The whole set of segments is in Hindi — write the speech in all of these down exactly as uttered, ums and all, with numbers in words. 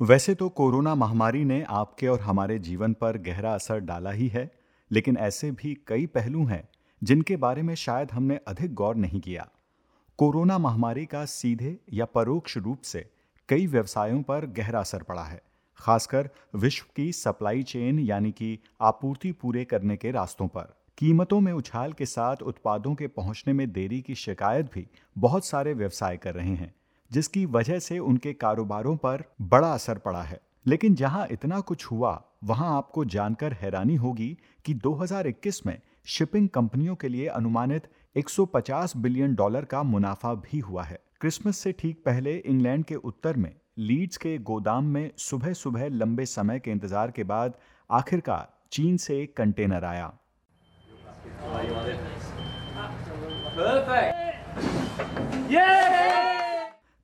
वैसे तो कोरोना महामारी ने आपके और हमारे जीवन पर गहरा असर डाला ही है, लेकिन ऐसे भी कई पहलू हैं जिनके बारे में शायद हमने अधिक गौर नहीं किया। कोरोना महामारी का सीधे या परोक्ष रूप से कई व्यवसायों पर गहरा असर पड़ा है, खासकर विश्व की सप्लाई चेन यानी कि आपूर्ति पूरे करने के रास्तों पर। कीमतों में उछाल के साथ उत्पादों के पहुंचने में देरी की शिकायत भी बहुत सारे व्यवसाय कर रहे हैं, जिसकी वजह से उनके कारोबारों पर बड़ा असर पड़ा है। लेकिन जहां इतना कुछ हुआ, वहां आपको जानकर हैरानी होगी कि दो हज़ार इक्कीस में शिपिंग कंपनियों के लिए अनुमानित एक सौ पचास बिलियन डॉलर का मुनाफा भी हुआ है। क्रिसमस से ठीक पहले इंग्लैंड के उत्तर में लीड्स के गोदाम में सुबह सुबह लंबे समय के इंतजार के बाद आखिरकार चीन से एक कंटेनर आया।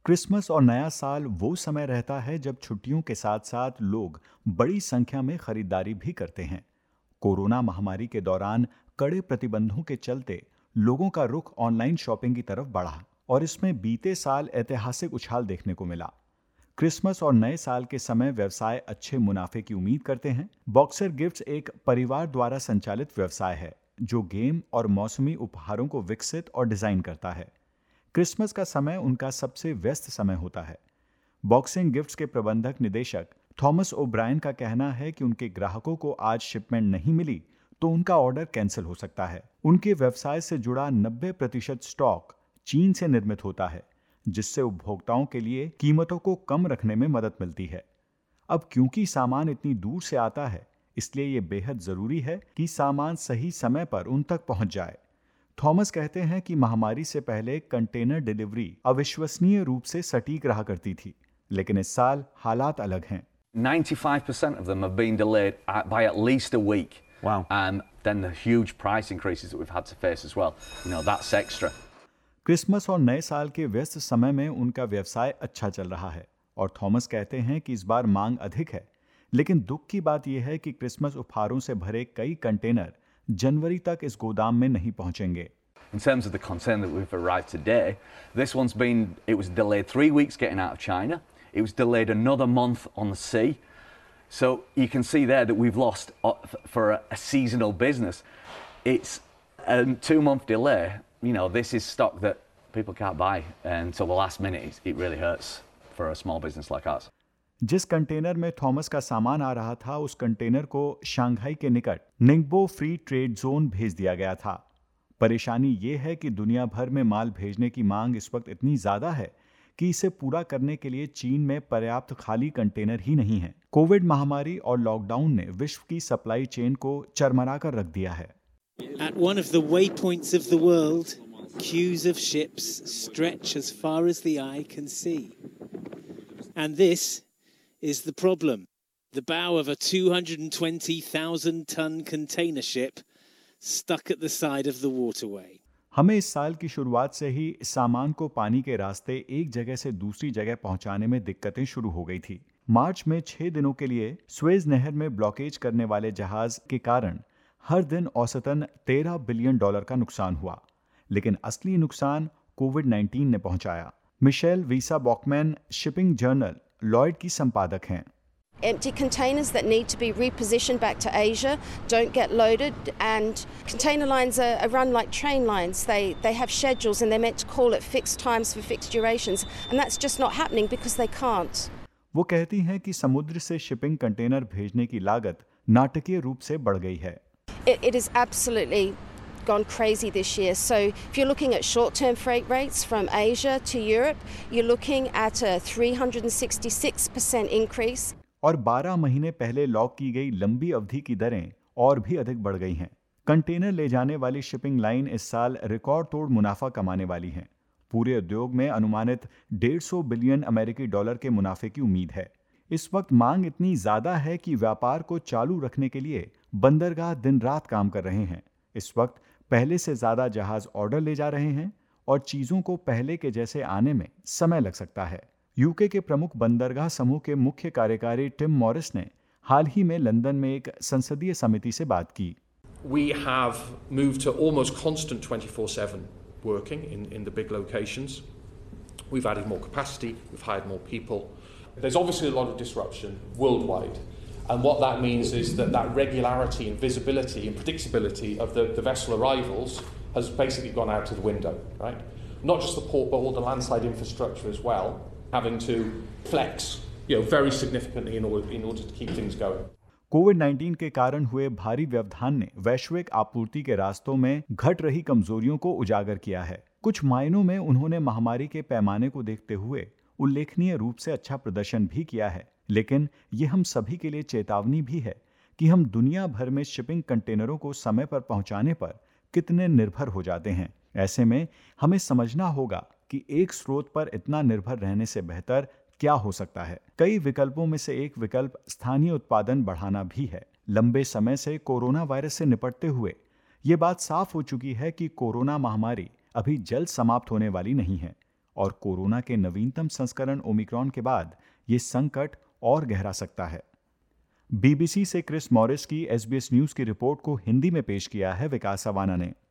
क्रिसमस और नया साल वो समय रहता है जब छुट्टियों के साथ साथ लोग बड़ी संख्या में खरीदारी भी करते हैं। कोरोना महामारी के दौरान कड़े प्रतिबंधों के चलते लोगों का रुख ऑनलाइन शॉपिंग की तरफ बढ़ा और इसमें बीते साल ऐतिहासिक उछाल देखने को मिला। क्रिसमस और नए साल के समय व्यवसाय अच्छे मुनाफे की उम्मीद करते हैं। बॉक्सर गिफ्ट्स एक परिवार द्वारा संचालित व्यवसाय है जो गेम और मौसमी उपहारों को विकसित और डिजाइन करता है। क्रिसमस का समय उनका सबसे व्यस्त समय होता है। बॉक्सिंग गिफ्ट्स के प्रबंधक निदेशक थॉमस ओब्रायन का कहना है कि उनके ग्राहकों को आज शिपमेंट नहीं मिली तो उनका ऑर्डर कैंसिल हो सकता है। उनके व्यवसाय से जुड़ा नब्बे प्रतिशत स्टॉक चीन से निर्मित होता है, जिससे उपभोक्ताओं के लिए कीमतों को कम रखने में मदद मिलती है। अब क्योंकि सामान इतनी दूर से आता है, इसलिए ये बेहद जरूरी है कि सामान सही समय पर उन तक पहुंच जाए। थॉमस कहते हैं कि महामारी से पहले कंटेनर डिलीवरी अविश्वसनीय रूप से सटीक रहा करती थी, लेकिन इस साल हालात अलग हैं। ninety-five percent of them have been delayed by at least a week. Wow. And then the huge price increases that we've had to face as well. You know, that's extra. Christmas और नए साल के व्यस्त समय में उनका व्यवसाय अच्छा चल रहा है और थॉमस कहते हैं कि इस बार मांग अधिक है, लेकिन दुख की बात यह है कि क्रिसमस उपहारों से भरे कई कंटेनर जनवरी तक इस गोदाम में नहीं पहुंचेंगे। In terms of the container that we've arrived today, this one's been it was delayed three weeks getting out of China. It was delayed another month on the sea. So you can see there that we've lost for a seasonal business. It's a two-month delay. You know, this is stock that people can't buy until the last minute. It really hurts for a small business like ours. जिस कंटेनर में थॉमस का सामान आ रहा था, उस कंटेनर को शंघाई के निकट निंगबो फ्री ट्रेड जोन भेज दिया गया था। परेशानी यह है कि दुनिया भर में माल भेजने की मांग इस वक्त इतनी ज्यादा है कि इसे पूरा करने के लिए चीन में पर्याप्त खाली कंटेनर ही नहीं है। कोविड महामारी और लॉकडाउन ने विश्व की सप्लाई चेन को चरमरा कर रख दिया है। At one of the waypoints of the world, queues of ships stretch as far as the eye can see. And this is the problem. The bow of a two hundred twenty thousand ton container ship stuck at the side of the waterway. हमें इस साल की शुरुआत से ही सामान को पानी के रास्ते एक जगह से दूसरी जगह पहुंचाने में दिक्कतें शुरू हो गई थी। मार्च में छह दिनों के लिए स्वेज नहर में ब्लॉकेज करने वाले जहाज के कारण हर दिन औसतन तेरह बिलियन डॉलर का नुकसान हुआ, लेकिन असली नुकसान कोविड-नाइनटीन ने पहुंचाया। मिशेल वीसाबॉकमैन शिपिंग जर्नल लॉयड की संपादक हैं। Empty containers that need to be repositioned back to Asia don't get loaded, and container lines are, are run like train lines. They they have schedules and they're meant to call at fixed times for fixed durations, and that's just not happening because they can't. वो कहती हैं कि समुद्र से शिपिंग कंटेनर भेजने की लागत नाटकीय रूप से बढ़ गई है। It, it is absolutely gone crazy this year. So if you're looking at short-term freight rates from Asia to Europe, you're looking at a three hundred sixty-six percent increase. और बारह महीने पहले लॉक की गई लंबी अवधि की दरें और भी अधिक बढ़ गई हैं। कंटेनर ले जाने वाली शिपिंग लाइन इस साल रिकॉर्ड तोड़ मुनाफा कमाने वाली हैं। पूरे उद्योग में अनुमानित डेढ़ सौ बिलियन अमेरिकी डॉलर के मुनाफे की उम्मीद है। इस वक्त मांग इतनी ज्यादा है कि व्यापार को चालू रखने के लिए बंदरगाह दिन रात काम कर रहे हैं। इस वक्त पहले से ज्यादा जहाज ऑर्डर ले जा रहे हैं और चीजों को पहले के जैसे आने में समय लग सकता है। यूके के प्रमुख बंदरगाह समूह के मुख्य कार्यकारी टिम मॉरिस ने हाल ही में लंदन में एक संसदीय समिति से बात की। We have moved to almost constant twenty-four seven working in in the big locations. We've added more capacity, we've hired more people, There's obviously a lot of disruption worldwide. And what that means is that that regularity and visibility and predictability of the, the vessel arrivals has basically gone out of the window, right? Not just the port, but all the landside infrastructure as well, having to flex, you know, very significantly in order, in order to keep things going. COVID nineteen के कारण हुए भारी व्यवधान ने वैश्विक आपूर्ति के रास्तों में घट रही कमजोरियों को उजागर किया है। कुछ मायनों में उन्होंने महामारी के पैमाने को देखते हुए उल्लेखनीय रूप से अच्छा प्रदर्शन भी किया है, लेकिन ये हम सभी के लिए चेतावनी भी है कि हम दुनिया भर में शिपिंग कंटेनरों को समय पर पहुंचाने पर कितने निर्भर हो जाते हैं। ऐसे में हमें समझना होगा कि एक स्रोत पर इतना निर्भर रहने से बेहतर क्या हो सकता है। कई विकल्पों में से एक विकल्प स्थानीय उत्पादन बढ़ाना भी है। लंबे समय से कोरोना वायरस से निपटते हुए ये बात साफ हो चुकी है कि कोरोना महामारी अभी जल्द समाप्त होने वाली नहीं है और कोरोना के नवीनतम संस्करण ओमिक्रॉन के बाद ये संकट और गहरा सकता है। बीबीसी से क्रिस मॉरिस की एसबीएस न्यूज की रिपोर्ट को हिंदी में पेश किया है विकास अवाना ने।